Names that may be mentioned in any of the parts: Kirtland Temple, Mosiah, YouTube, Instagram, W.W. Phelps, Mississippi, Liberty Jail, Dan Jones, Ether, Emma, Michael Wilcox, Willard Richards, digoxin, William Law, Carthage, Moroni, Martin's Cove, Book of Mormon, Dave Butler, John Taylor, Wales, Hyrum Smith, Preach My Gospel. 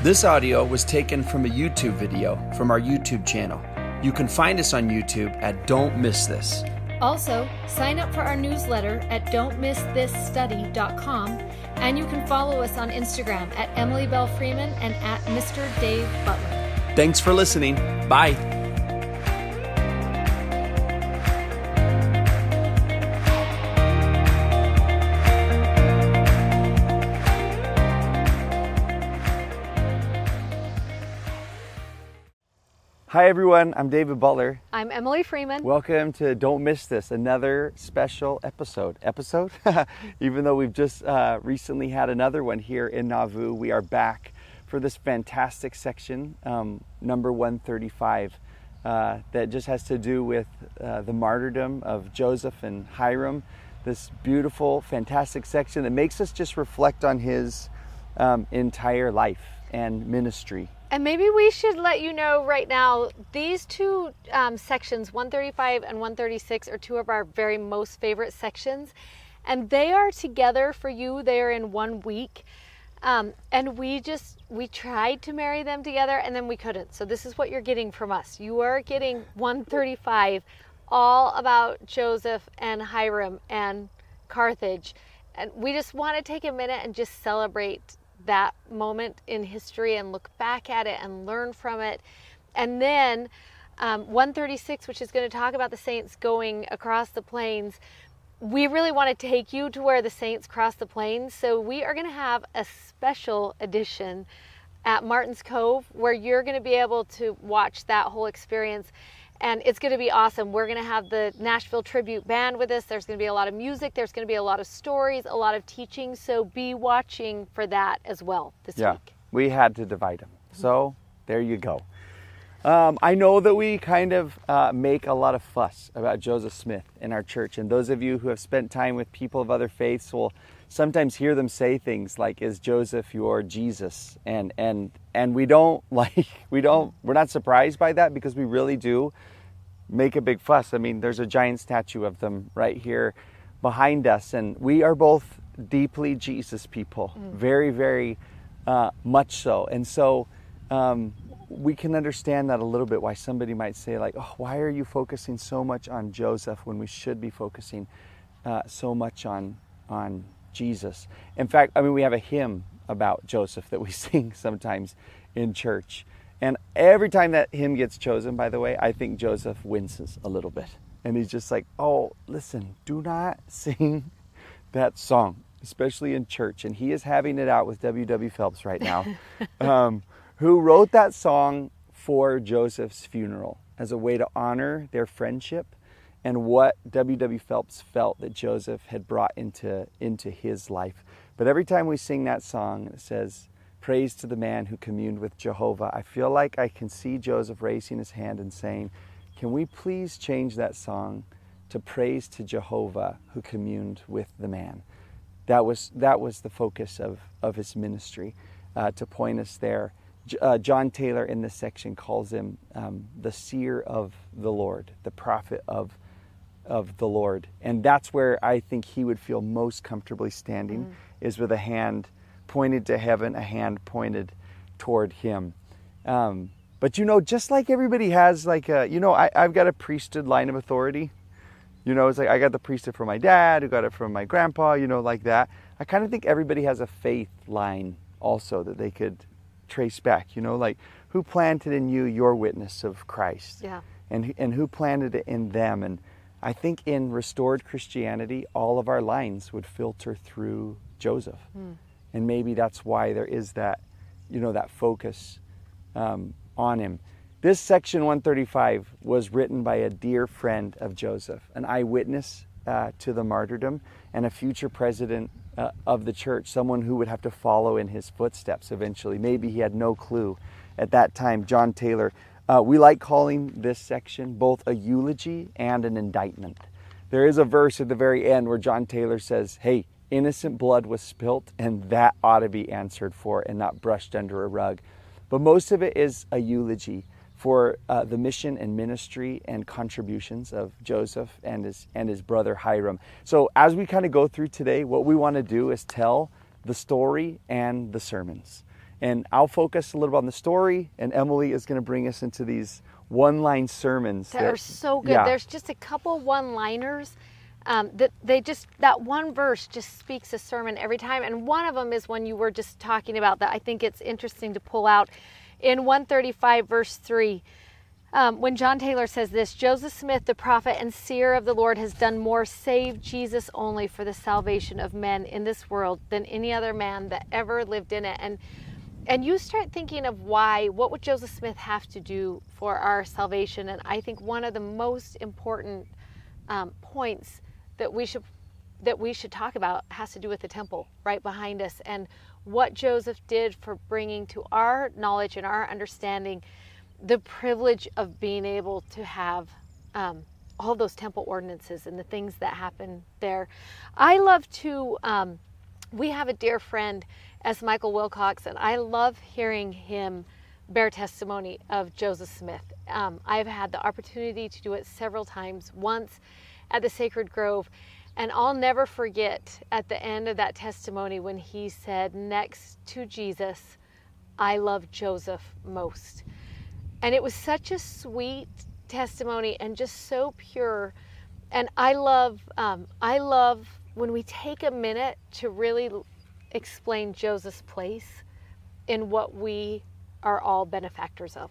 This audio was taken from a YouTube video from our YouTube channel. You can find us on YouTube at Don't Miss This. Also, sign up for our newsletter at don'tmissthisstudy.com, and you can follow us on Instagram at Emily Bell Freeman and at Mr. Dave Butler. Thanks for listening. Bye. Hi everyone, I'm David Butler. I'm Emily Freeman. Welcome to Don't Miss This, another special episode. Even though we've just recently had another one here in Nauvoo, we are back for this fantastic section, number 135, that just has to do with the martyrdom of Joseph and Hyrum. This beautiful, fantastic section that makes us just reflect on his entire life and ministry. And maybe we should let you know right now, these two sections, 135 and 136, are two of our very most favorite sections. And they are together for you. They are in 1 week. And we tried to marry them together, and then we couldn't. So this is what you're getting from us. You are getting 135, all about Joseph and Hyrum and Carthage. And we just want to take a minute and just celebrate that moment in history and look back at it and learn from it. And then 136, which is going to talk about the saints going across the plains. We really want to take you to where the saints cross the plains. So we are going to have a special edition at Martin's Cove where you're going to be able to watch that whole experience. And it's going to be awesome. We're going to have the Nashville Tribute Band with us. There's going to be a lot of music. There's going to be a lot of stories, a lot of teaching. So be watching for that as well this week. We had to divide them. So there you go. I know that we kind of make a lot of fuss about Joseph Smith in our church. And those of you who have spent time with people of other faiths will sometimes hear them say things like, "Is Joseph your Jesus?" And we're not surprised by that, because we really do make a big fuss. I mean, there's a giant statue of them right here behind us, and we are both deeply Jesus people, very, very much so. And so we can understand that a little bit, why somebody might say like, "Oh, why are you focusing so much on Joseph when we should be focusing so much on Jesus?" In fact, I mean, we have a hymn about Joseph that we sing sometimes in church. And every time that hymn gets chosen, by the way, I think Joseph winces a little bit. And he's just like, "Oh, listen, do not sing that song, especially in church." And he is having it out with W.W. Phelps right now, who wrote that song for Joseph's funeral as a way to honor their friendship and what W.W. Phelps felt that Joseph had brought into his life. But every time we sing that song, it says, "Praise to the man who communed with Jehovah," I feel like I can see Joseph raising his hand and saying, "Can we please change that song to praise to Jehovah who communed with the man?" That was the focus of his ministry, to point us there. John Taylor in this section calls him the seer of the Lord, the prophet of the Lord. And that's where I think he would feel most comfortably standing, is with a hand pointed to heaven, a hand pointed toward him. But you know, just like everybody has like a, you know, I've got a priesthood line of authority. You know, it's like I got the priesthood from my dad, who got it from my grandpa, you know, like that. I kind of think everybody has a faith line also that they could trace back, you know, like who planted in you your witness of Christ, and who planted it in them. And I think in restored Christianity, all of our lines would filter through Joseph. And maybe that's why there is that, you know, that focus on him. This section 135 was written by a dear friend of Joseph, an eyewitness to the martyrdom, and a future president of the church, someone who would have to follow in his footsteps eventually. Maybe he had no clue at that time, John Taylor. We like calling this section both a eulogy and an indictment. There is a verse at the very end where John Taylor says, "Hey, innocent blood was spilt, and that ought to be answered for and not brushed under a rug." But most of it is a eulogy for the mission and ministry and contributions of Joseph and his brother Hyrum. So as we kind of go through today, what we want to do is tell the story and the sermons. And I'll focus a little bit on the story, and Emily is going to bring us into these one-line sermons. That are so good. Yeah. There's just a couple one-liners that they just, that one verse just speaks a sermon every time. And one of them is one you were just talking about that I think it's interesting to pull out. In 135 verse 3, when John Taylor says this, Joseph Smith, the prophet and seer of the Lord, has done more, save Jesus only, for the salvation of men in this world than any other man that ever lived in it. And you start thinking of why, what would Joseph Smith have to do for our salvation? And I think one of the most important points that we should talk about has to do with the temple right behind us and what Joseph did for bringing to our knowledge and our understanding the privilege of being able to have all those temple ordinances and the things that happen there. I love to, we have a dear friend as Michael Wilcox, and I love hearing him bear testimony of Joseph Smith. I've had the opportunity to do it several times, once at the Sacred Grove, and I'll never forget at the end of that testimony when he said, next to Jesus, I love Joseph most. And it was such a sweet testimony and just so pure. And I love when we take a minute to really explain Joseph's place in what we are all benefactors of.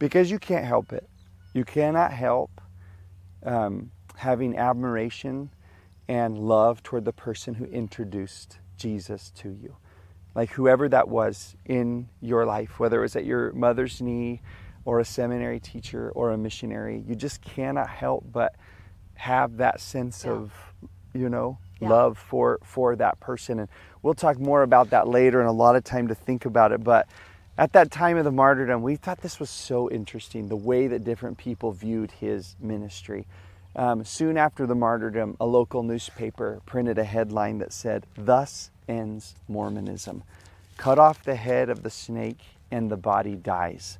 Because you can't help it. You cannot help having admiration and love toward the person who introduced Jesus to you. Like whoever that was in your life, whether it was at your mother's knee or a seminary teacher or a missionary, you just cannot help but have that sense of, you know, love for that person. And we'll talk more about that later and a lot of time to think about it. But at that time of the martyrdom, we thought this was so interesting, the way that different people viewed his ministry. Soon after the martyrdom, a local newspaper printed a headline that said, "Thus ends Mormonism. Cut off the head of the snake and the body dies."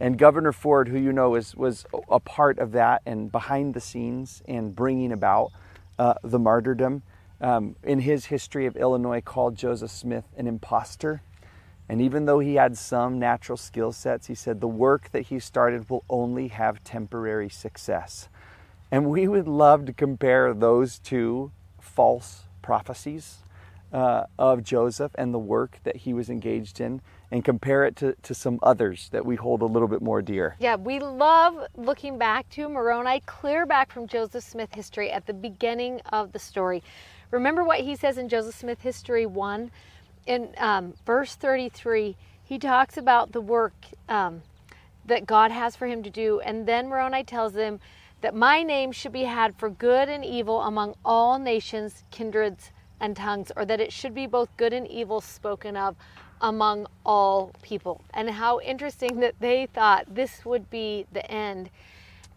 And Governor Ford, who you know was a part of that and behind the scenes and bringing about the martyrdom, in his history of Illinois, called Joseph Smith an imposter. And even though he had some natural skill sets, he said the work that he started will only have temporary success. And we would love to compare those two false prophecies of Joseph and the work that he was engaged in, and compare it to some others that we hold a little bit more dear. Yeah, we love looking back to Moroni, clear back from Joseph Smith History at the beginning of the story. Remember what he says in Joseph Smith History 1, in verse 33, he talks about the work that God has for him to do, and then Moroni tells him that my name should be had for good and evil among all nations, kindreds, and tongues, or that it should be both good and evil spoken of among all people. And how interesting that they thought this would be the end.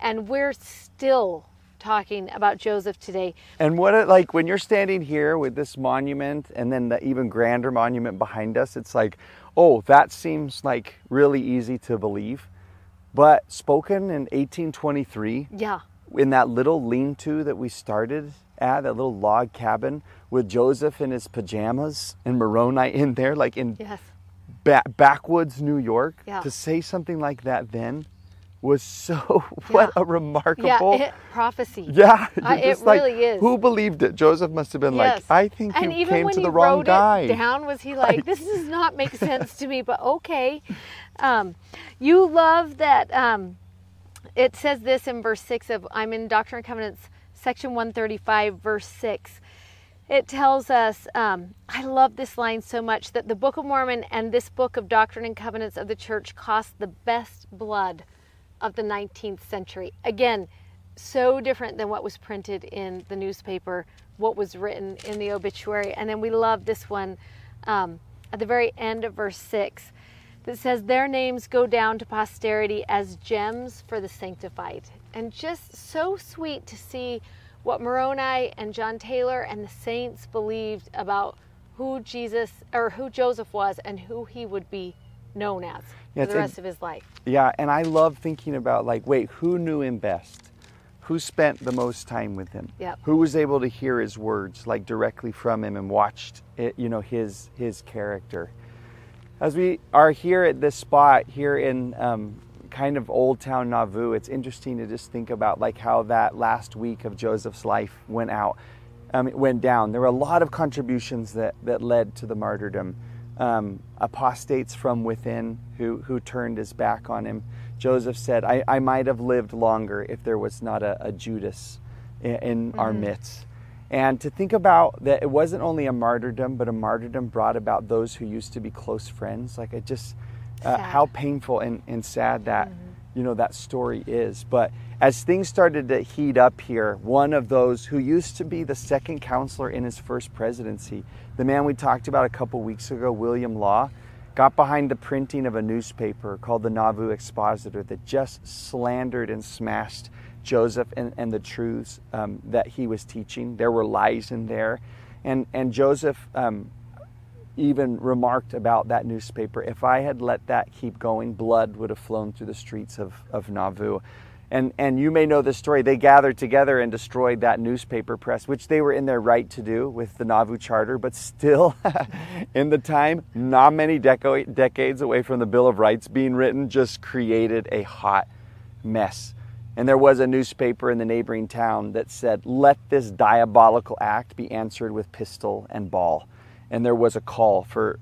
And we're still talking about Joseph today. And what it, like when you're standing here with this monument and then the even grander monument behind us, it's like, oh, that seems like really easy to believe. But spoken in 1823, in that little lean-to that we started at, that little log cabin with Joseph in his pajamas and Moroni in there, like in backwoods New York, to say something like that then was so, what a remarkable... prophecy. Yeah. It really is. Who believed it? Joseph must have been like, I think you came to the wrong guy. And even when he wrote it down, was he like, this does not make sense to me, but okay. You love that it says this in verse 6 of, I'm in Doctrine and Covenants, section 135, verse 6. It tells us, I love this line so much, that the Book of Mormon and this book of Doctrine and Covenants of the Church cost the best blood of the 19th century. Again, so different than what was printed in the newspaper, what was written in the obituary. And then we love this one at the very end of verse 6 that says, their names go down to posterity as gems for the sanctified. And just so sweet to see what Moroni and John Taylor and the saints believed about who Jesus, or who Joseph was and who he would be known as for the rest of his life. Yeah, and I love thinking about, like, wait, who knew him best? Who spent the most time with him? Who was able to hear his words, like, directly from him and watched it, you know, his character. As we are here at this spot here in kind of Old Town Nauvoo, it's interesting to just think about like how that last week of Joseph's life went down. There were a lot of contributions that led to the martyrdom. Apostates from within who turned his back on him. Joseph said, I might have lived longer if there was not a Judas in our midst. And to think about that it wasn't only a martyrdom, but a martyrdom brought about those who used to be close friends. Like it just, how painful and sad that, you know, that story is. But as things started to heat up here, one of those who used to be the second counselor in his first presidency, the man we talked about a couple weeks ago, William Law, got behind the printing of a newspaper called the Nauvoo Expositor that just slandered and smashed Joseph and the truths that he was teaching. There were lies in there. And Joseph even remarked about that newspaper, if I had let that keep going, blood would have flown through the streets of Nauvoo. And you may know the story. They gathered together and destroyed that newspaper press, which they were in their right to do with the Nauvoo Charter, but still in the time, not many decades away from the Bill of Rights being written, just created a hot mess. And there was a newspaper in the neighboring town that said, let this diabolical act be answered with pistol and ball. And there was a call for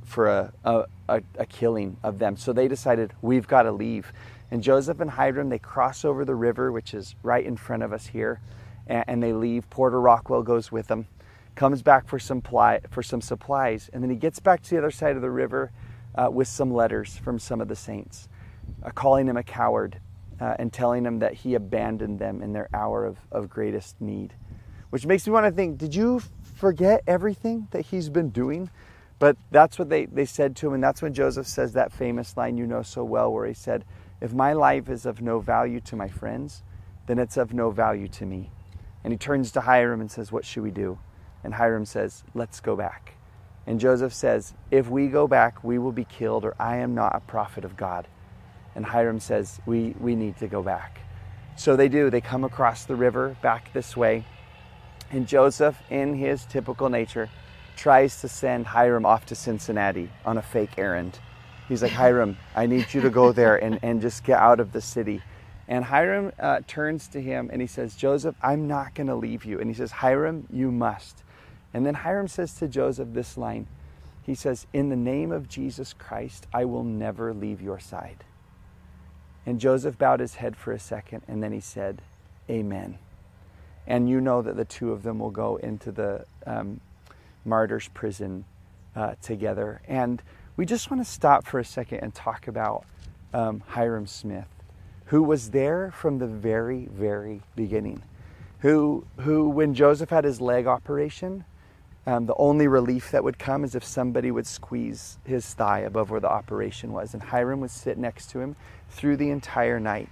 a killing of them. So they decided, we've got to leave. And Joseph and Hyrum, they cross over the river, which is right in front of us here, and they leave. Porter Rockwell goes with them, comes back for some supplies, and then he gets back to the other side of the river with some letters from some of the saints, calling him a coward and telling him that he abandoned them in their hour of greatest need. Which makes me want to think, did you forget everything that he's been doing? But that's what they said to him, and that's when Joseph says that famous line you know so well where he said, if my life is of no value to my friends, then it's of no value to me. And he turns to Hyrum and says, what should we do? And Hyrum says, let's go back. And Joseph says, if we go back, we will be killed, or I am not a prophet of God. And Hyrum says, we need to go back. So they do. They come across the river back this way. And Joseph, in his typical nature, tries to send Hyrum off to Cincinnati on a fake errand. He's like, Hyrum, I need you to go there and just get out of the city. And Hyrum turns to him and he says, Joseph, I'm not going to leave you. And he says, Hyrum, you must. And then Hyrum says to Joseph this line. He says, in the name of Jesus Christ, I will never leave your side. And Joseph bowed his head for a second and then he said, amen. And you know that the two of them will go into the martyr's prison together. And we just want to stop for a second and talk about Hyrum Smith, who was there from the very, very beginning, who when Joseph had his leg operation, the only relief that would come is if somebody would squeeze his thigh above where the operation was. And Hyrum would sit next to him through the entire night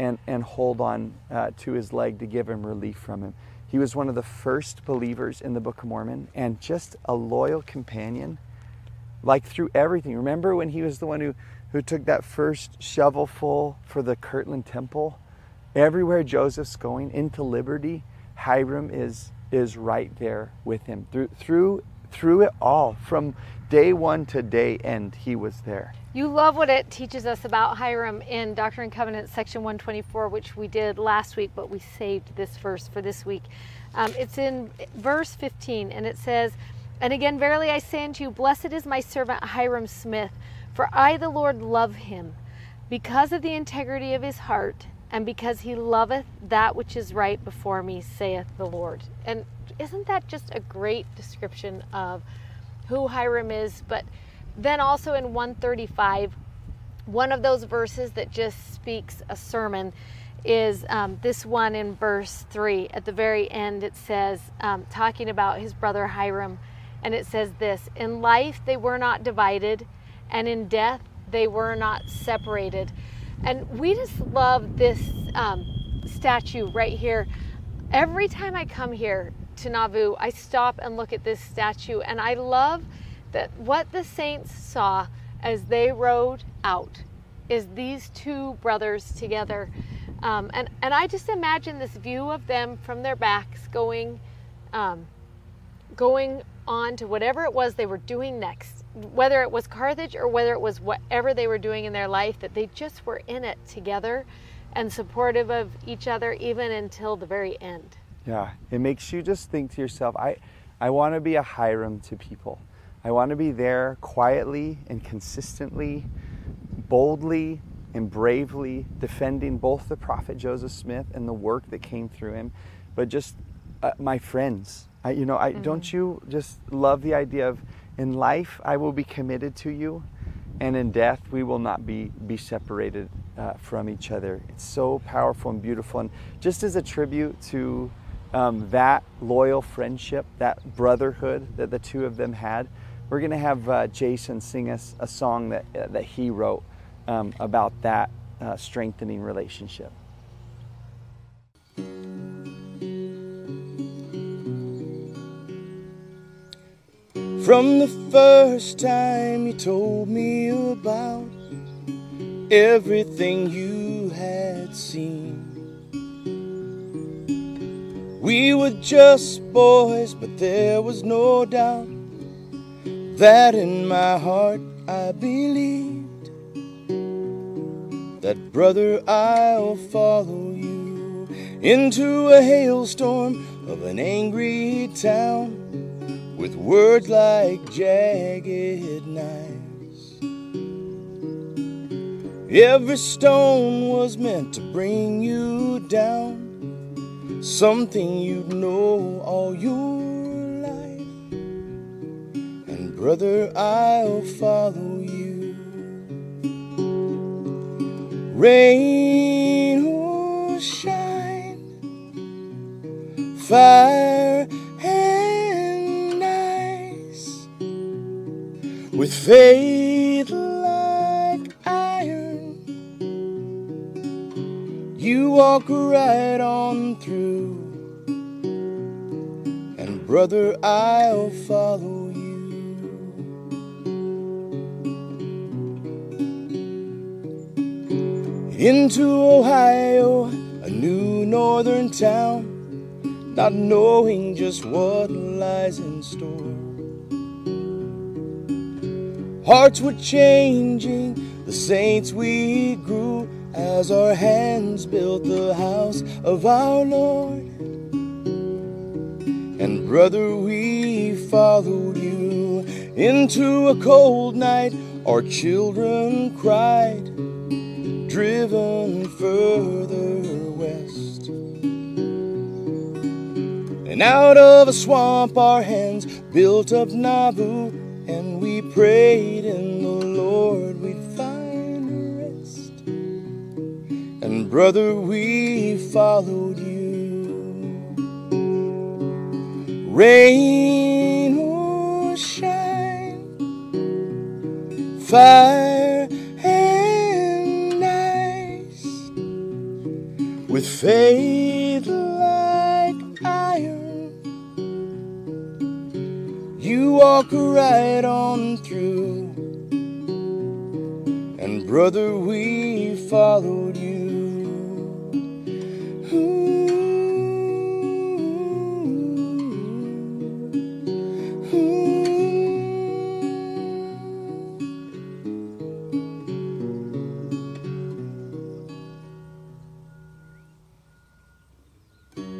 and hold on to his leg to give him relief from him. He was one of the first believers in the Book of Mormon and just a loyal companion. Like through everything. Remember when he was the one who took that first shovelful for the Kirtland Temple? Everywhere Joseph's going into Liberty, Hyrum is right there with him. Through it all, from day one to day end, he was there. You love what it teaches us about Hyrum in Doctrine and Covenants section 124, which we did last week, but we saved this verse for this week. It's in verse 15, and it says, and again, verily I say unto you, blessed is my servant Hyrum Smith, for I, the Lord, love him, because of the integrity of his heart, and because he loveth that which is right before me, saith the Lord. And isn't that just a great description of who Hyrum is? But then also in 135, one of those verses that just speaks a sermon is this one in verse 3. At the very end, it says, talking about his brother Hyrum, and it says this, in life they were not divided, and in death they were not separated. And we just love this statue right here. Every time I come here to Nauvoo, I stop and look at this statue, and I love that what the saints saw as they rode out is these two brothers together. And I just imagine this view of them from their backs going on to whatever it was they were doing next. whether it was Carthage or whether it was whatever they were doing in their life, that they just were in it together and supportive of each other even until the very end. Yeah, it makes you just think to yourself, I want to be a Hyrum to people. I want to be there quietly and consistently, boldly and bravely defending both the prophet Joseph Smith and the work that came through him, but just my friends. Don't you just love the idea of, in life, I will be committed to you, and in death, we will not be separated from each other. It's so powerful and beautiful. And just as a tribute to that loyal friendship, that brotherhood that the two of them had, we're going to have Jason sing us a song that he wrote about that strengthening relationship. From the first time you told me about everything you had seen, we were just boys, but there was no doubt that in my heart I believed that, brother, I'll follow you into a hailstorm of an angry town, with words like jagged knives. Every stone was meant to bring you down, something you'd know all your life. And brother, I'll follow you. Rain or shine, fire with faith like iron, you walk right on through, and brother, I'll follow you. Into Ohio, a new northern town, not knowing just what lies in store. Hearts were changing, the saints we grew, as our hands built the house of our Lord. And brother, we followed you into a cold night. Our children cried, driven further west. And out of a swamp our hands built up Nauvoo, and we prayed in the Lord we'd find rest. And brother, we followed you. Rain or shine, fire and ice, with faith like iron, you walk right on through, and brother, we followed you. Ooh, ooh.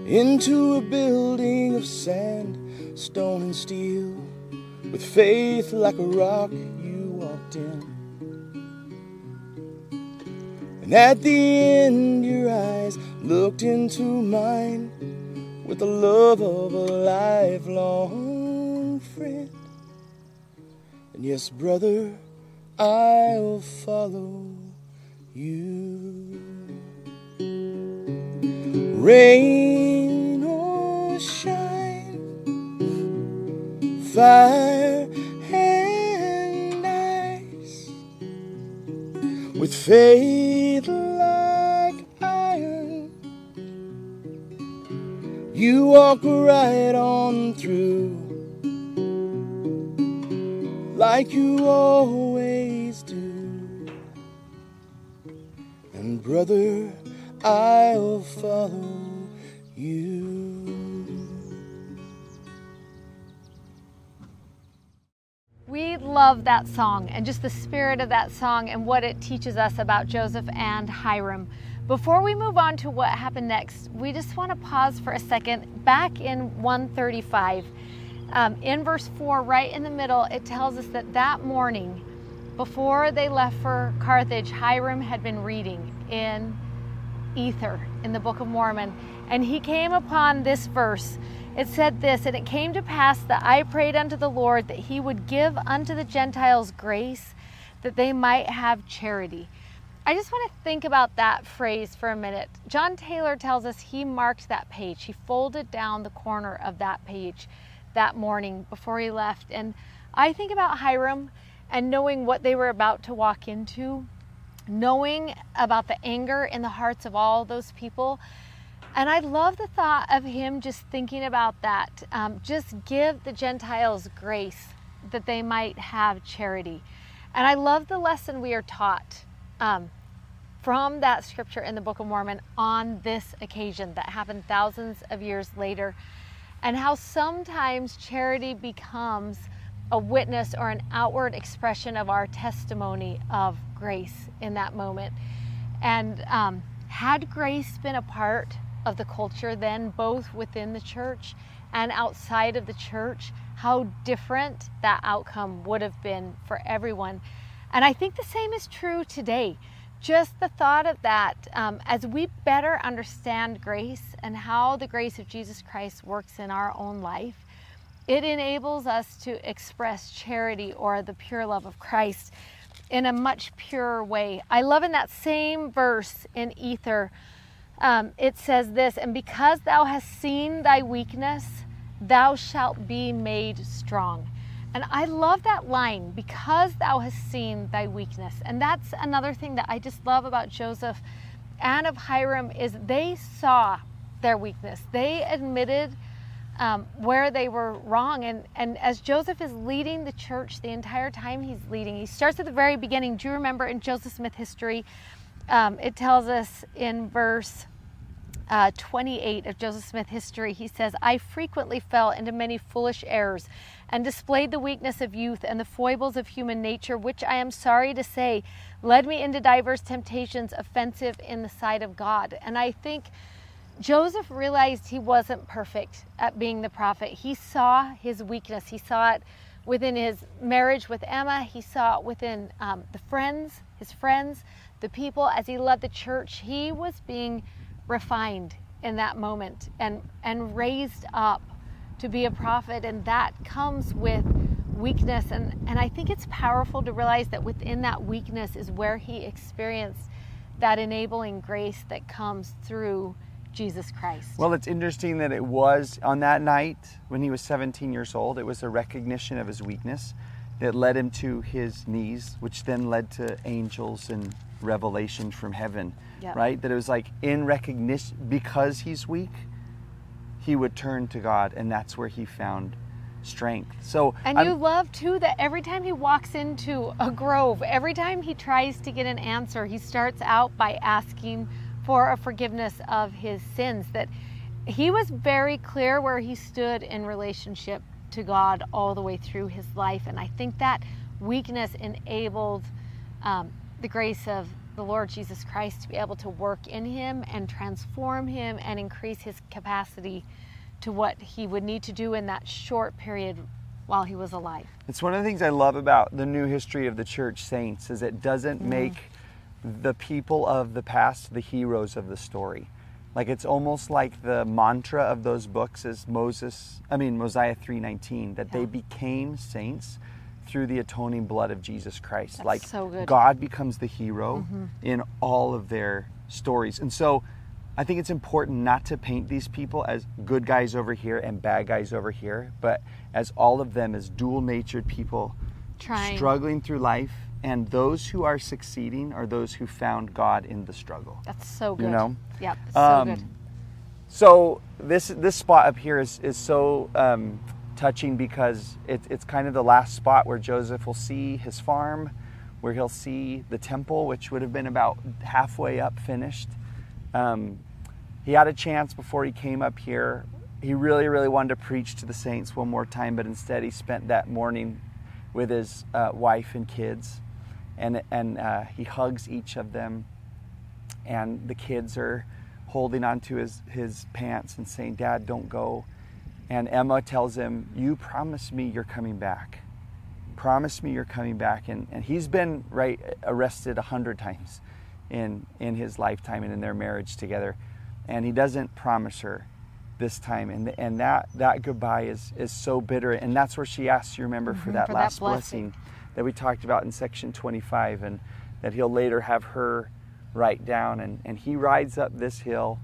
Into a building of sand, stone and steel, with faith like a rock you walked in. And at the end your eyes looked into mine, with the love of a lifelong friend. And yes, brother, I'll follow you. Rain or shine, fire and ice, with faith like iron, you walk right on through, like you always do. And brother, I'll follow you. We we love that song and just the spirit of that song and what it teaches us about Joseph and Hyrum. Before we move on to what happened next, we just want to pause for a second back in 135. In verse 4, right in the middle, it tells us that that morning, before they left for Carthage, Hyrum had been reading in Ether, in the Book of Mormon, and he came upon this verse. It said this, "And it came to pass that I prayed unto the Lord that he would give unto the Gentiles grace, that they might have charity." I just want to think about that phrase for a minute. John Taylor tells us he marked that page. He folded down the corner of that page that morning before he left. And I think about Hyrum and knowing what they were about to walk into, knowing about the anger in the hearts of all those people. And I love the thought of him just thinking about that. Just give the Gentiles grace that they might have charity. And I love the lesson we are taught from that scripture in the Book of Mormon on this occasion that happened thousands of years later, and how sometimes charity becomes a witness or an outward expression of our testimony of grace in that moment. And had grace been a part of the culture then, both within the church and outside of the church, how different that outcome would have been for everyone. And I think the same is true today. Just the thought of that, as we better understand grace and how the grace of Jesus Christ works in our own life, it enables us to express charity or the pure love of Christ in a much purer way. I love in that same verse in Ether, it says this, "And because thou hast seen thy weakness, thou shalt be made strong." And I love that line, because thou hast seen thy weakness. And that's another thing that I just love about Joseph and of Hyrum is they saw their weakness. They admitted where they were wrong. And as Joseph is leading the church the entire time he's leading, he starts at the very beginning. Do you remember in Joseph Smith History, it tells us in verse 28 of Joseph Smith History, he says, "I frequently fell into many foolish errors and displayed the weakness of youth and the foibles of human nature, which I am sorry to say led me into diverse temptations offensive in the sight of God." And I think Joseph realized he wasn't perfect at being the prophet. He saw his weakness. He saw it within his marriage with Emma. He saw it within his friends, the people. As he led the church, he was being refined in that moment and raised up to be a prophet, and that comes with weakness. And I think it's powerful to realize that within that weakness is where he experienced that enabling grace that comes through Jesus Christ. Well, it's interesting that it was on that night when he was 17 years old, it was a recognition of his weakness that led him to his knees, which then led to angels and revelation from heaven, yep. Right? That it was like in recognition, because he's weak, he would turn to God, and that's where he found strength. So, and you love too that every time he walks into a grove, every time he tries to get an answer, he starts out by asking for a forgiveness of his sins, that he was very clear where he stood in relationship to God all the way through his life. And I think that weakness enabled the grace of the Lord Jesus Christ to be able to work in him and transform him and increase his capacity to what he would need to do in that short period while he was alive. It's one of the things I love about the new history of the church saints is it doesn't make the people of the past the heroes of the story. Like, it's almost like the mantra of those books is Mosiah 3:19, that they became saints through the atoning blood of Jesus Christ. That's like so good. God becomes the hero in all of their stories. And so I think it's important not to paint these people as good guys over here and bad guys over here, but as all of them as dual-natured people struggling through life. And those who are succeeding are those who found God in the struggle. That's so good. You know? Yeah, so good. So this spot up here is so touching because it's kind of the last spot where Joseph will see his farm, where he'll see the temple, which would have been about halfway up finished. He had a chance before he came up here. He really, really wanted to preach to the saints one more time, but instead he spent that morning with his wife and kids, and he hugs each of them, and the kids are holding onto his pants and saying, "Dad, don't go." And Emma tells him, "You promise me you're coming back. Promise me you're coming back." And he's been arrested 100 times in his lifetime and in their marriage together. And he doesn't promise her this time. And that goodbye is so bitter. And that's where she asks, you remember, for that last blessing that we talked about in section 25, and that he'll later have her write down. And he rides up this hill,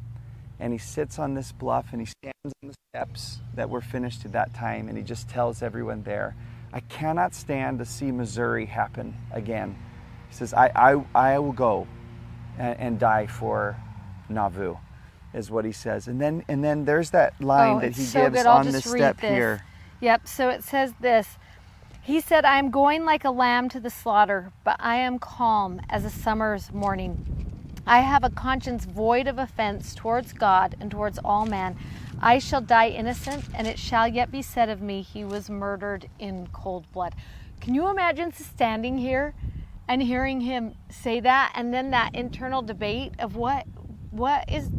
and he sits on this bluff, and he stands on the steps that were finished at that time, and he just tells everyone there, "I cannot stand to see Missouri happen again." He says, I will go and die for Nauvoo, is what he says. And then there's that line that he gives on this step here. Yep, so it says this. He said, "I am going like a lamb to the slaughter, but I am calm as a summer's morning. I have a conscience void of offense towards God and towards all man. I shall die innocent, and it shall yet be said of me, he was murdered in cold blood." Can you imagine standing here and hearing him say that, and then that internal debate of what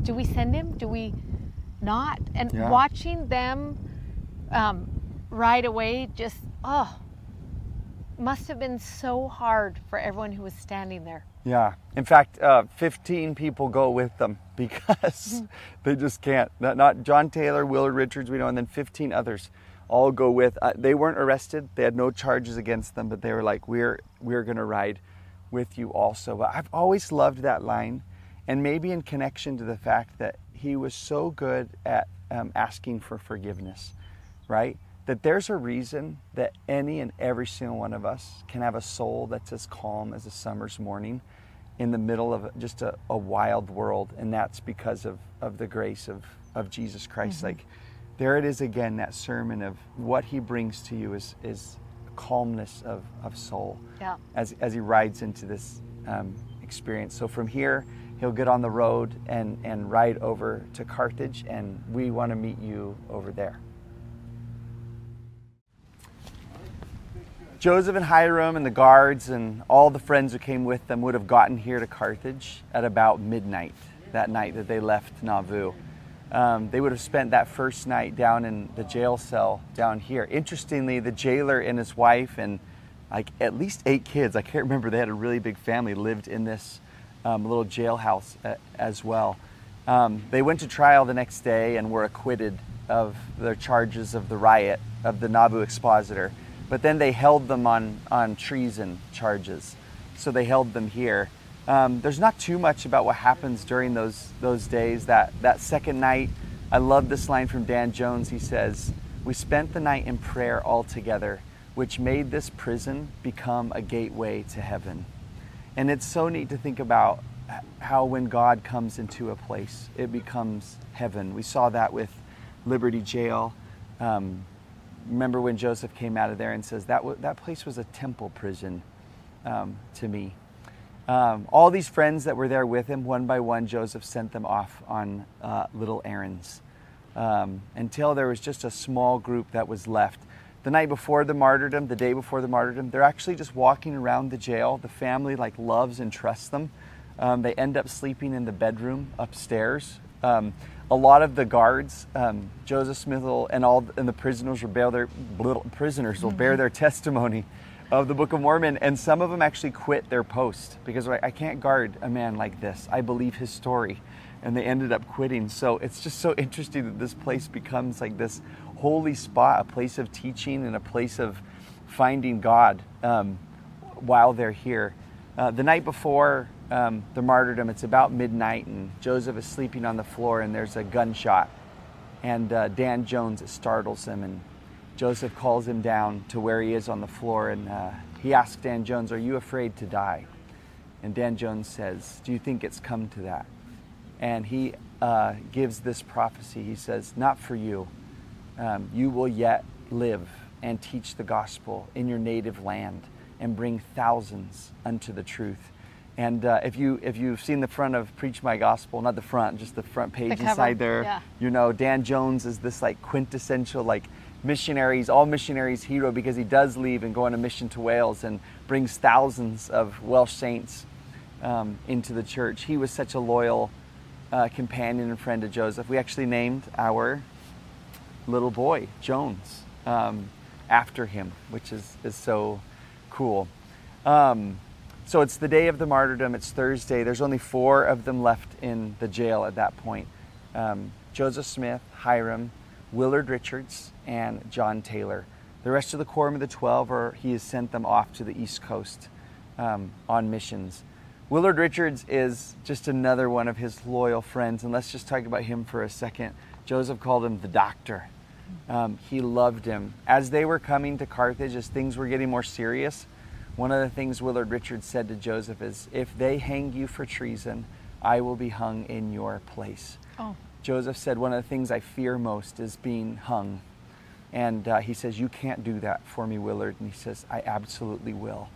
do we send him, do we not? And watching them right away, just, must have been so hard for everyone who was standing there. Yeah. In fact, 15 people go with them because they just can't. Not John Taylor, Willard Richards, we know, and then 15 others all go with. They weren't arrested. They had no charges against them, but they were like, we're going to ride with you also. But I've always loved that line, and maybe in connection to the fact that he was so good at asking for forgiveness, right? That there's a reason that any and every single one of us can have a soul that's as calm as a summer's morning in the middle of just a wild world, and that's because of the grace of Jesus Christ. Mm-hmm. Like, there it is again, that sermon of what he brings to you is calmness of soul, as he rides into this experience. So from here, he'll get on the road and ride over to Carthage, and we want to meet you over there. Joseph and Hyrum and the guards and all the friends who came with them would have gotten here to Carthage at about midnight, that night that they left Nauvoo. They would have spent that first night down in the jail cell down here. Interestingly, the jailer and his wife and like at least 8 kids, I can't remember, they had a really big family, lived in this little jailhouse as well. They went to trial the next day and were acquitted of their charges of the riot of the Nauvoo Expositor. But then they held them on treason charges. So they held them here. There's not too much about what happens during those days. That second night, I love this line from Dan Jones. He says, "We spent the night in prayer all together, which made this prison become a gateway to heaven." And it's so neat to think about how when God comes into a place, it becomes heaven. We saw that with Liberty Jail. Remember when Joseph came out of there and says, that place was a temple prison to me. All these friends that were there with him, one by one, Joseph sent them off on little errands until there was just a small group that was left. The night before the martyrdom, the day before the martyrdom, they're actually just walking around the jail. The family loves and trusts them. They end up sleeping in the bedroom upstairs. A lot of the guards, Joseph Smith and the prisoners will bear their testimony of the Book of Mormon, and some of them actually quit their post because they're like, "I can't guard a man like this. I believe his story," and they ended up quitting. So it's just so interesting that this place becomes like this holy spot, a place of teaching and a place of finding God while they're here. The night before the martyrdom, it's about midnight, and Joseph is sleeping on the floor, and there's a gunshot, and Dan Jones startles him, and Joseph calls him down to where he is on the floor, and he asks Dan Jones, "Are you afraid to die?" And Dan Jones says, "Do you think it's come to that?" And he gives this prophecy. He says, "Not for you. You will yet live and teach the gospel in your native land and bring thousands unto the truth." And if you've seen the front of Preach My Gospel, not the front, just the front page inside there, you know Dan Jones is this quintessential missionaries, all missionaries' hero, because he does leave and go on a mission to Wales and brings thousands of Welsh saints into the church. He was such a loyal companion and friend to Joseph. We actually named our little boy Jones after him, which is so cool. So it's the day of the martyrdom. It's Thursday. There's only 4 of them left in the jail at that point. Joseph Smith, Hyrum, Willard Richards, and John Taylor. The rest of the quorum of the 12, he has sent them off to the East Coast on missions. Willard Richards is just another one of his loyal friends, and let's just talk about him for a second. Joseph called him the doctor. He loved him. As they were coming to Carthage, as things were getting more serious, one of the things Willard Richards said to Joseph is, "If they hang you for treason, I will be hung in your place." Oh. Joseph said, "One of the things I fear most is being hung." And he says, "You can't do that for me, Willard." And he says, "I absolutely will."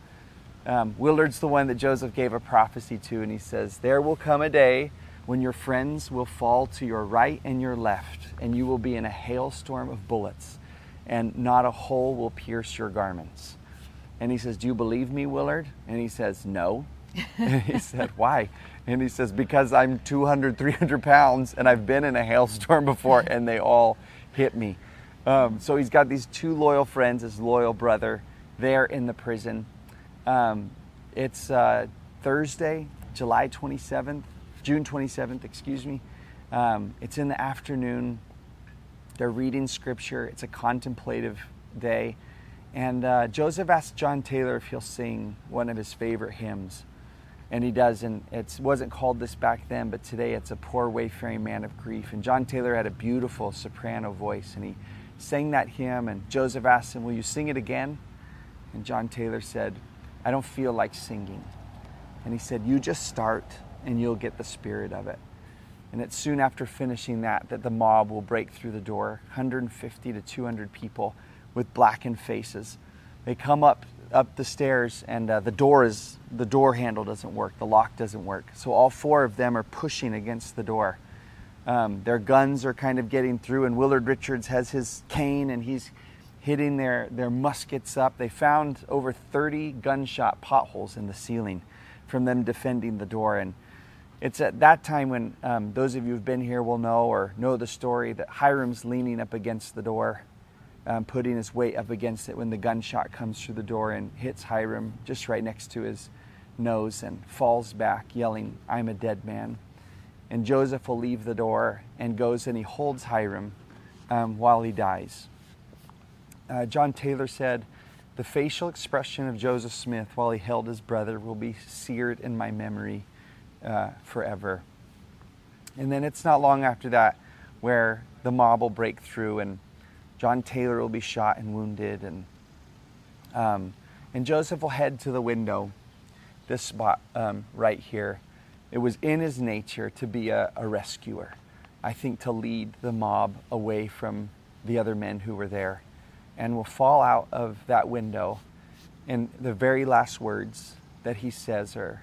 Willard's the one that Joseph gave a prophecy to, and he says, "There will come a day when your friends will fall to your right and your left, and you will be in a hailstorm of bullets, and not a hole will pierce your garments." And he says, "Do you believe me, Willard?" And he says, "No." And he said, "Why?" And he says, "Because I'm 200, 300 pounds, and I've been in a hailstorm before, and they all hit me." So he's got these 2 loyal friends, his loyal brother, there in the prison. It's Thursday, June 27th, it's in the afternoon. They're reading scripture. It's a contemplative day. And Joseph asked John Taylor if he'll sing one of his favorite hymns. And he does, and it wasn't called this back then, but today it's "A Poor Wayfaring Man of Grief." And John Taylor had a beautiful soprano voice, and he sang that hymn, and Joseph asked him, "Will you sing it again?" And John Taylor said, "I don't feel like singing." And he said, "You just start, and you'll get the spirit of it." And it's soon after finishing that the mob will break through the door, 150 to 200 people, with blackened faces. They come up the stairs, and the door handle doesn't work. The lock doesn't work. So all 4 of them are pushing against the door. Their guns are kind of getting through, and Willard Richards has his cane, and he's hitting their muskets up. They found over 30 gunshot potholes in the ceiling from them defending the door. And it's at that time when those of you who've been here will know or know the story that Hyrum's leaning up against the door, putting his weight up against it when the gunshot comes through the door and hits Hyrum just right next to his nose and falls back yelling, "I'm a dead man." And Joseph will leave the door and goes and he holds Hyrum while he dies. John Taylor said, "The facial expression of Joseph Smith while he held his brother will be seared in my memory forever." And then it's not long after that where the mob will break through and John Taylor will be shot and wounded, and Joseph will head to the window, this spot right here. It was in his nature to be a rescuer, I think, to lead the mob away from the other men who were there, and will fall out of that window. And the very last words that he says are,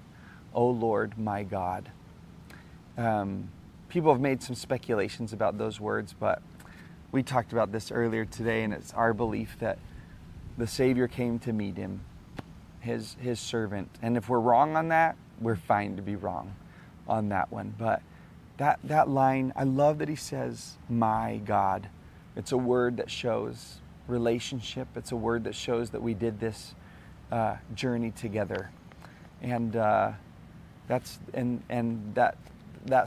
"O Lord, my God." People have made some speculations about those words, but we talked about this earlier today, and it's our belief that the Savior came to meet him, his servant. And if we're wrong on that, we're fine to be wrong on that one. But that line, I love that he says, "my God." It's a word that shows relationship. It's a word that shows that we did this journey together. And that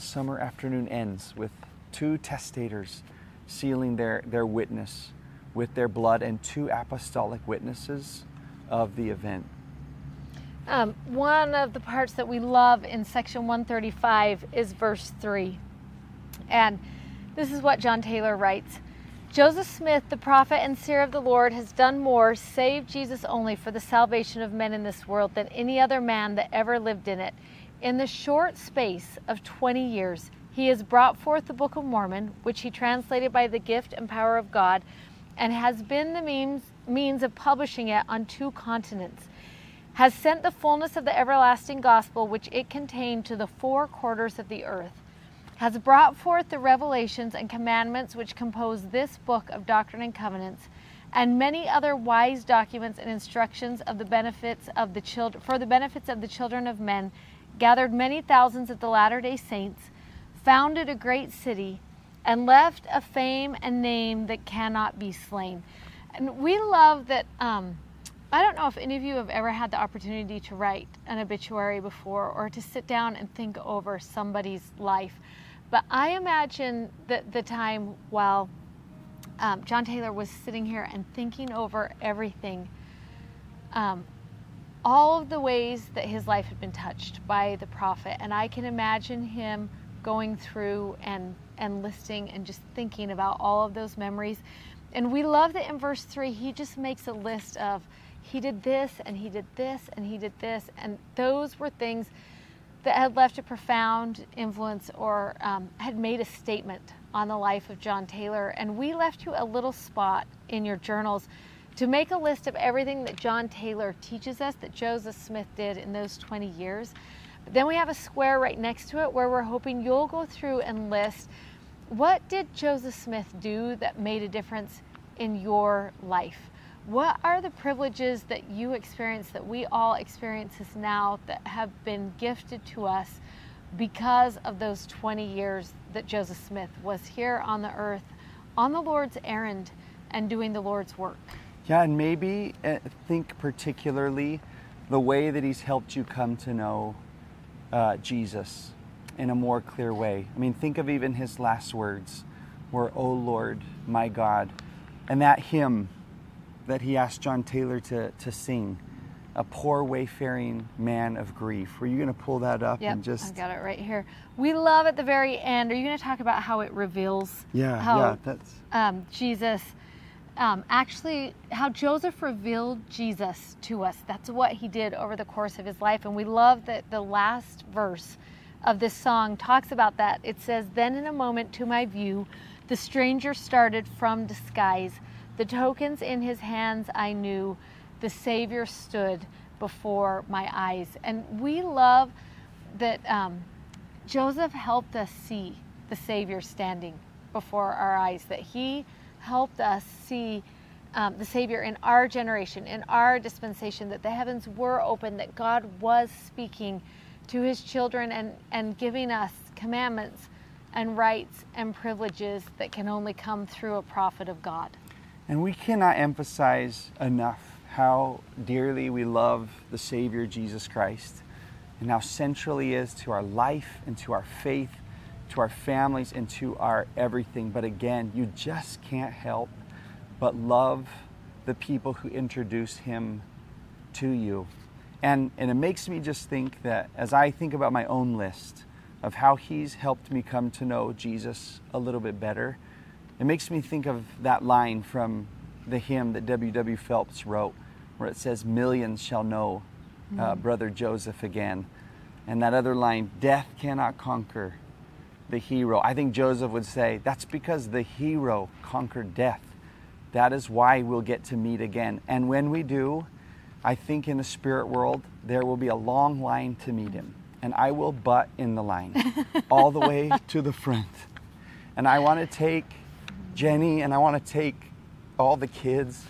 summer afternoon ends with 2 testators sealing their witness with their blood, and 2 apostolic witnesses of the event. One of the parts that we love in section 135 is verse 3. And this is what John Taylor writes. "Joseph Smith, the prophet and seer of the Lord, has done more, save Jesus only, for the salvation of men in this world than any other man that ever lived in it. In the short space of 20 years, he has brought forth the Book of Mormon, which he translated by the gift and power of God, and has been the means of publishing it on 2 continents, has sent the fullness of the everlasting gospel which it contained to the 4 quarters of the earth, has brought forth the revelations and commandments which compose this book of Doctrine and Covenants, and many other wise documents and instructions of the benefits of the children of men, gathered many thousands of the Latter-day Saints, founded a great city, and left a fame and name that cannot be slain. And we love that. I don't know if any of you have ever had the opportunity to write an obituary before or to sit down and think over somebody's life, but I imagine that the time while John Taylor was sitting here and thinking over everything, all of the ways that his life had been touched by the prophet, and I can imagine him going through and listing and just thinking about all of those memories. And we love that in verse 3 he just makes a list of he did this and he did this and he did this, and those were things that had left a profound influence or had made a statement on the life of John Taylor. And we left you a little spot in your journals to make a list of everything that John Taylor teaches us that Joseph Smith did in those 20 years. But then we have a square right next to it where we're hoping you'll go through and list, what did Joseph Smith do that made a difference in your life? What are the privileges that you experience, that we all experience now, that have been gifted to us because of those 20 years that Joseph Smith was here on the earth, on the Lord's errand and doing the Lord's work? Yeah, and maybe think particularly the way that he's helped you come to know Jesus in a more clear way. I mean, think of even his last words were, "O Lord, my God." And that hymn that he asked John Taylor to sing, "A Poor Wayfaring Man of Grief." Were you going to pull that up? Yep, and just... I got it right here. We love at the very end. Are you going to talk about how it reveals how Joseph revealed Jesus to us? That's what he did over the course of his life. And we love that the last verse of this song talks about that. It says, "Then in a moment to my view, the stranger started from disguise. The tokens in his hands I knew. The Savior stood before my eyes." And we love that Joseph helped us see the Savior standing before our eyes, that he helped us see the Savior in our generation, in our dispensation, that the heavens were open, that God was speaking to his children and giving us commandments and rights and privileges that can only come through a prophet of God. And we cannot emphasize enough how dearly we love the Savior Jesus Christ, and how central he is to our life and to our faith, to our families and to our everything. But again, you just can't help but love the people who introduce him to you. And it makes me just think that as I think about my own list of how he's helped me come to know Jesus a little bit better, it makes me think of that line from the hymn that W.W. Phelps wrote, where it says, "Millions shall know Brother Joseph again." And that other line, "Death cannot conquer the hero." I think Joseph would say, that's because the hero conquered death. That is why we'll get to meet again. And when we do, I think in the spirit world, there will be a long line to meet him. And I will butt in the line all the way to the front. And I want to take Jenny, and I want to take all the kids,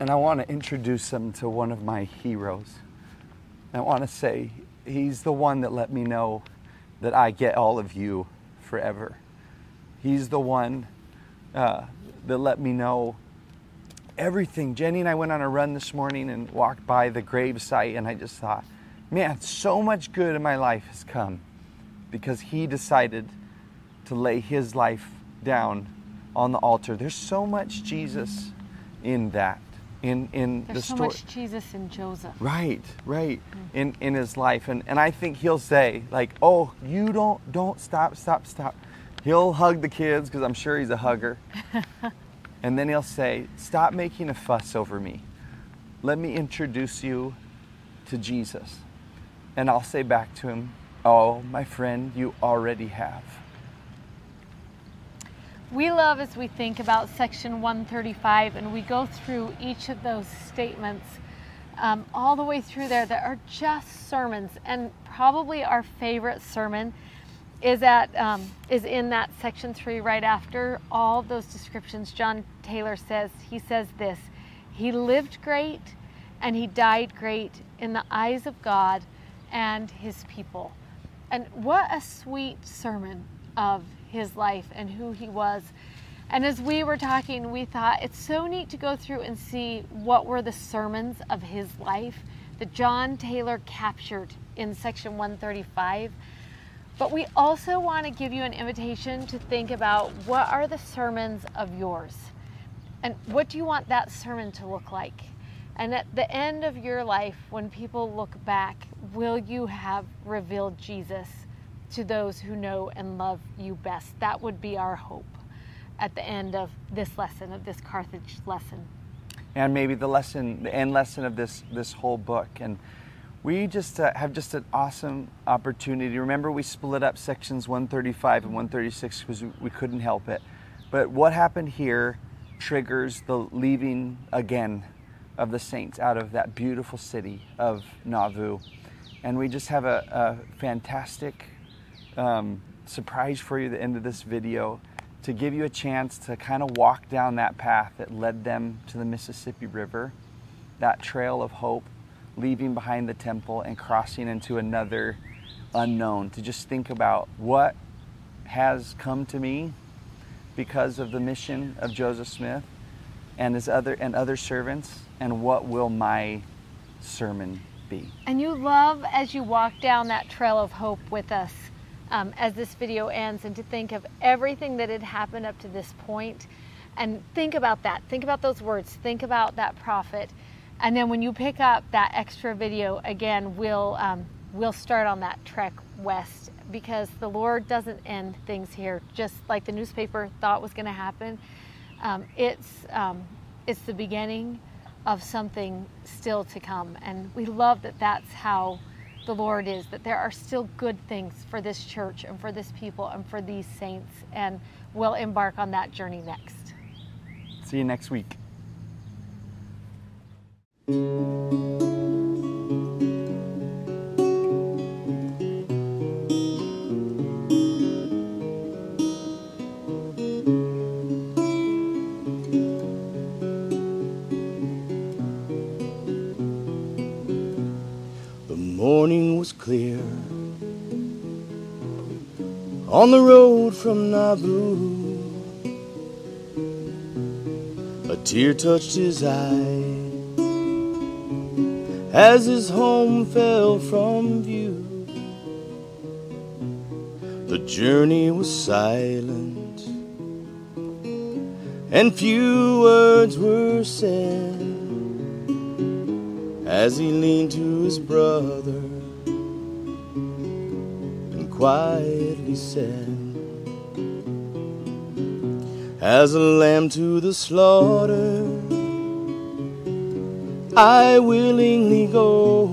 and I want to introduce them to one of my heroes. I want to say, he's the one that let me know that I get all of you forever. He's the one that let me know everything. Jenny and I went on a run this morning and walked by the gravesite, and I just thought, man, so much good in my life has come because he decided to lay his life down on the altar. There's so much Jesus in that, in the story. There's so much Jesus in Joseph. Right, mm-hmm. in his life. And I think he'll say, like, "Oh, you don't stop. He'll hug the kids, because I'm sure he's a hugger. And then he'll say, "Stop making a fuss over me. Let me introduce you to Jesus." And I'll say back to him, "Oh, my friend, you already have." We love as we think about section 135 and we go through each of those statements all the way through there that are just sermons, and probably our favorite sermon is in that section 3 right after all those descriptions. John Taylor says, he says this: he lived great and he died great in the eyes of God and his people. And what a sweet sermon of his life and who he was. And as we were talking, we thought it's so neat to go through and see what were the sermons of his life that John Taylor captured in section 135. But we also want to give you an invitation to think about what are the sermons of yours, and what do you want that sermon to look like? And at the end of your life, when people look back, will you have revealed Jesus to those who know and love you best? That would be our hope at the end of this lesson, of this Carthage lesson. And maybe the lesson, the end lesson of this whole book. And we just have just an awesome opportunity. Remember, we split up sections 135 and 136 because we couldn't help it. But what happened here triggers the leaving again of the saints out of that beautiful city of Nauvoo. And we just have a fantastic surprise for you at the end of this video to give you a chance to kind of walk down that path that led them to the Mississippi River, that trail of hope, leaving behind the temple and crossing into another unknown, to just think about what has come to me because of the mission of Joseph Smith and his other servants, and what will my sermon be. And you love, as you walk down that trail of hope with us, as this video ends, and to think of everything that had happened up to this point, and think about that, think about those words, think about that prophet, and then when you pick up that extra video again, we'll start on that trek west, because the Lord doesn't end things here, just like the newspaper thought was going to happen. It's the beginning of something still to come, and we love that that's how the Lord is, that there are still good things for this church and for this people and for these saints, and we'll embark on that journey next. See you next week. On the road from Nauvoo, a tear touched his eye as his home fell from view. The journey was silent, and few words were said as he leaned to his brother and quietly said, "As a lamb to the slaughter, I willingly go,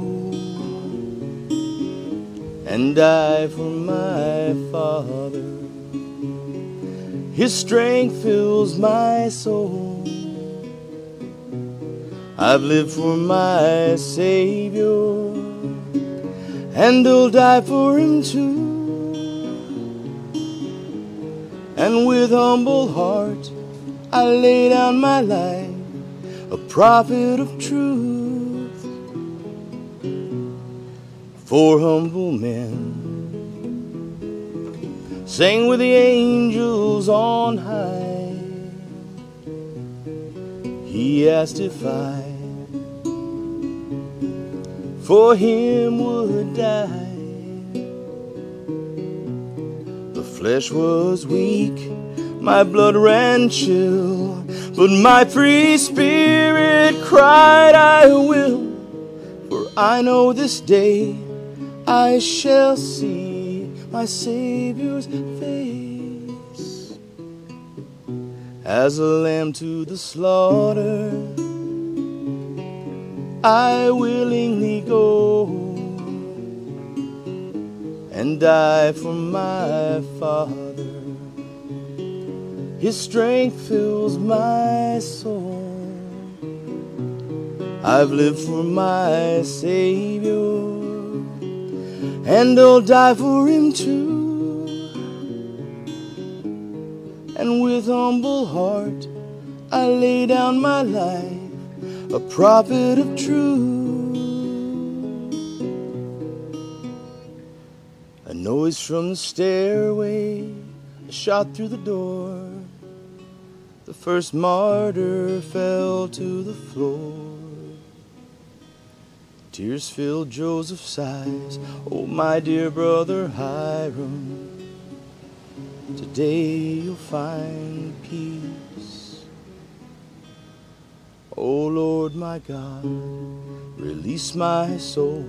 and die for my Father. His strength fills my soul. I've lived for my Savior, and I'll die for him too. And with humble heart, I lay down my life, a prophet of truth for humble men. Sing with the angels on high." He asked if I for him would die. The flesh was weak, my blood ran chill, but my free spirit cried, "I will, for I know this day I shall see my Savior's face. As a lamb to the slaughter, I willingly go, and die for my Father. His strength fills my soul. I've lived for my Savior, and I'll die for him too. and with humble heart I lay down my life, a prophet of truth. A noise from the stairway, a shot through the door. The first martyr fell to the floor. Tears filled Joseph's eyes, oh my dear brother Hyrum, today you'll find peace. Oh Lord my God, release my soul.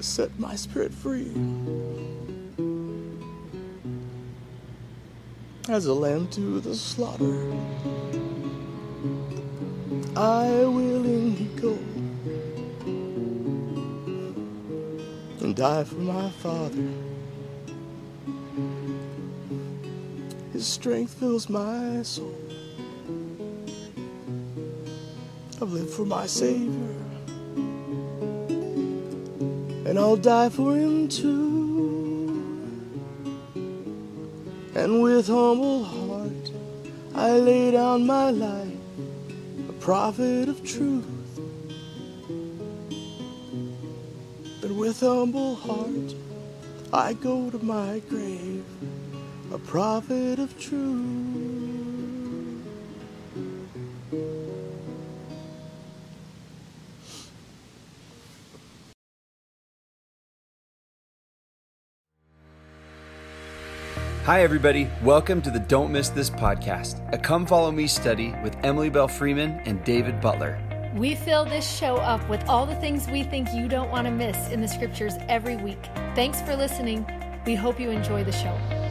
Set my spirit free. As a lamb to the slaughter, I willingly go and die for my Father. His strength fills my soul. I've lived for my Savior, and I'll die for him too. And with humble heart, I lay down my life, a prophet of truth. But with humble heart, I go to my grave, a prophet of truth. Hi, everybody. Welcome to the Don't Miss This podcast, a Come Follow Me study with Emily Bell Freeman and Dave Butler. We fill this show up with all the things we think you don't want to miss in the scriptures every week. Thanks for listening. We hope you enjoy the show.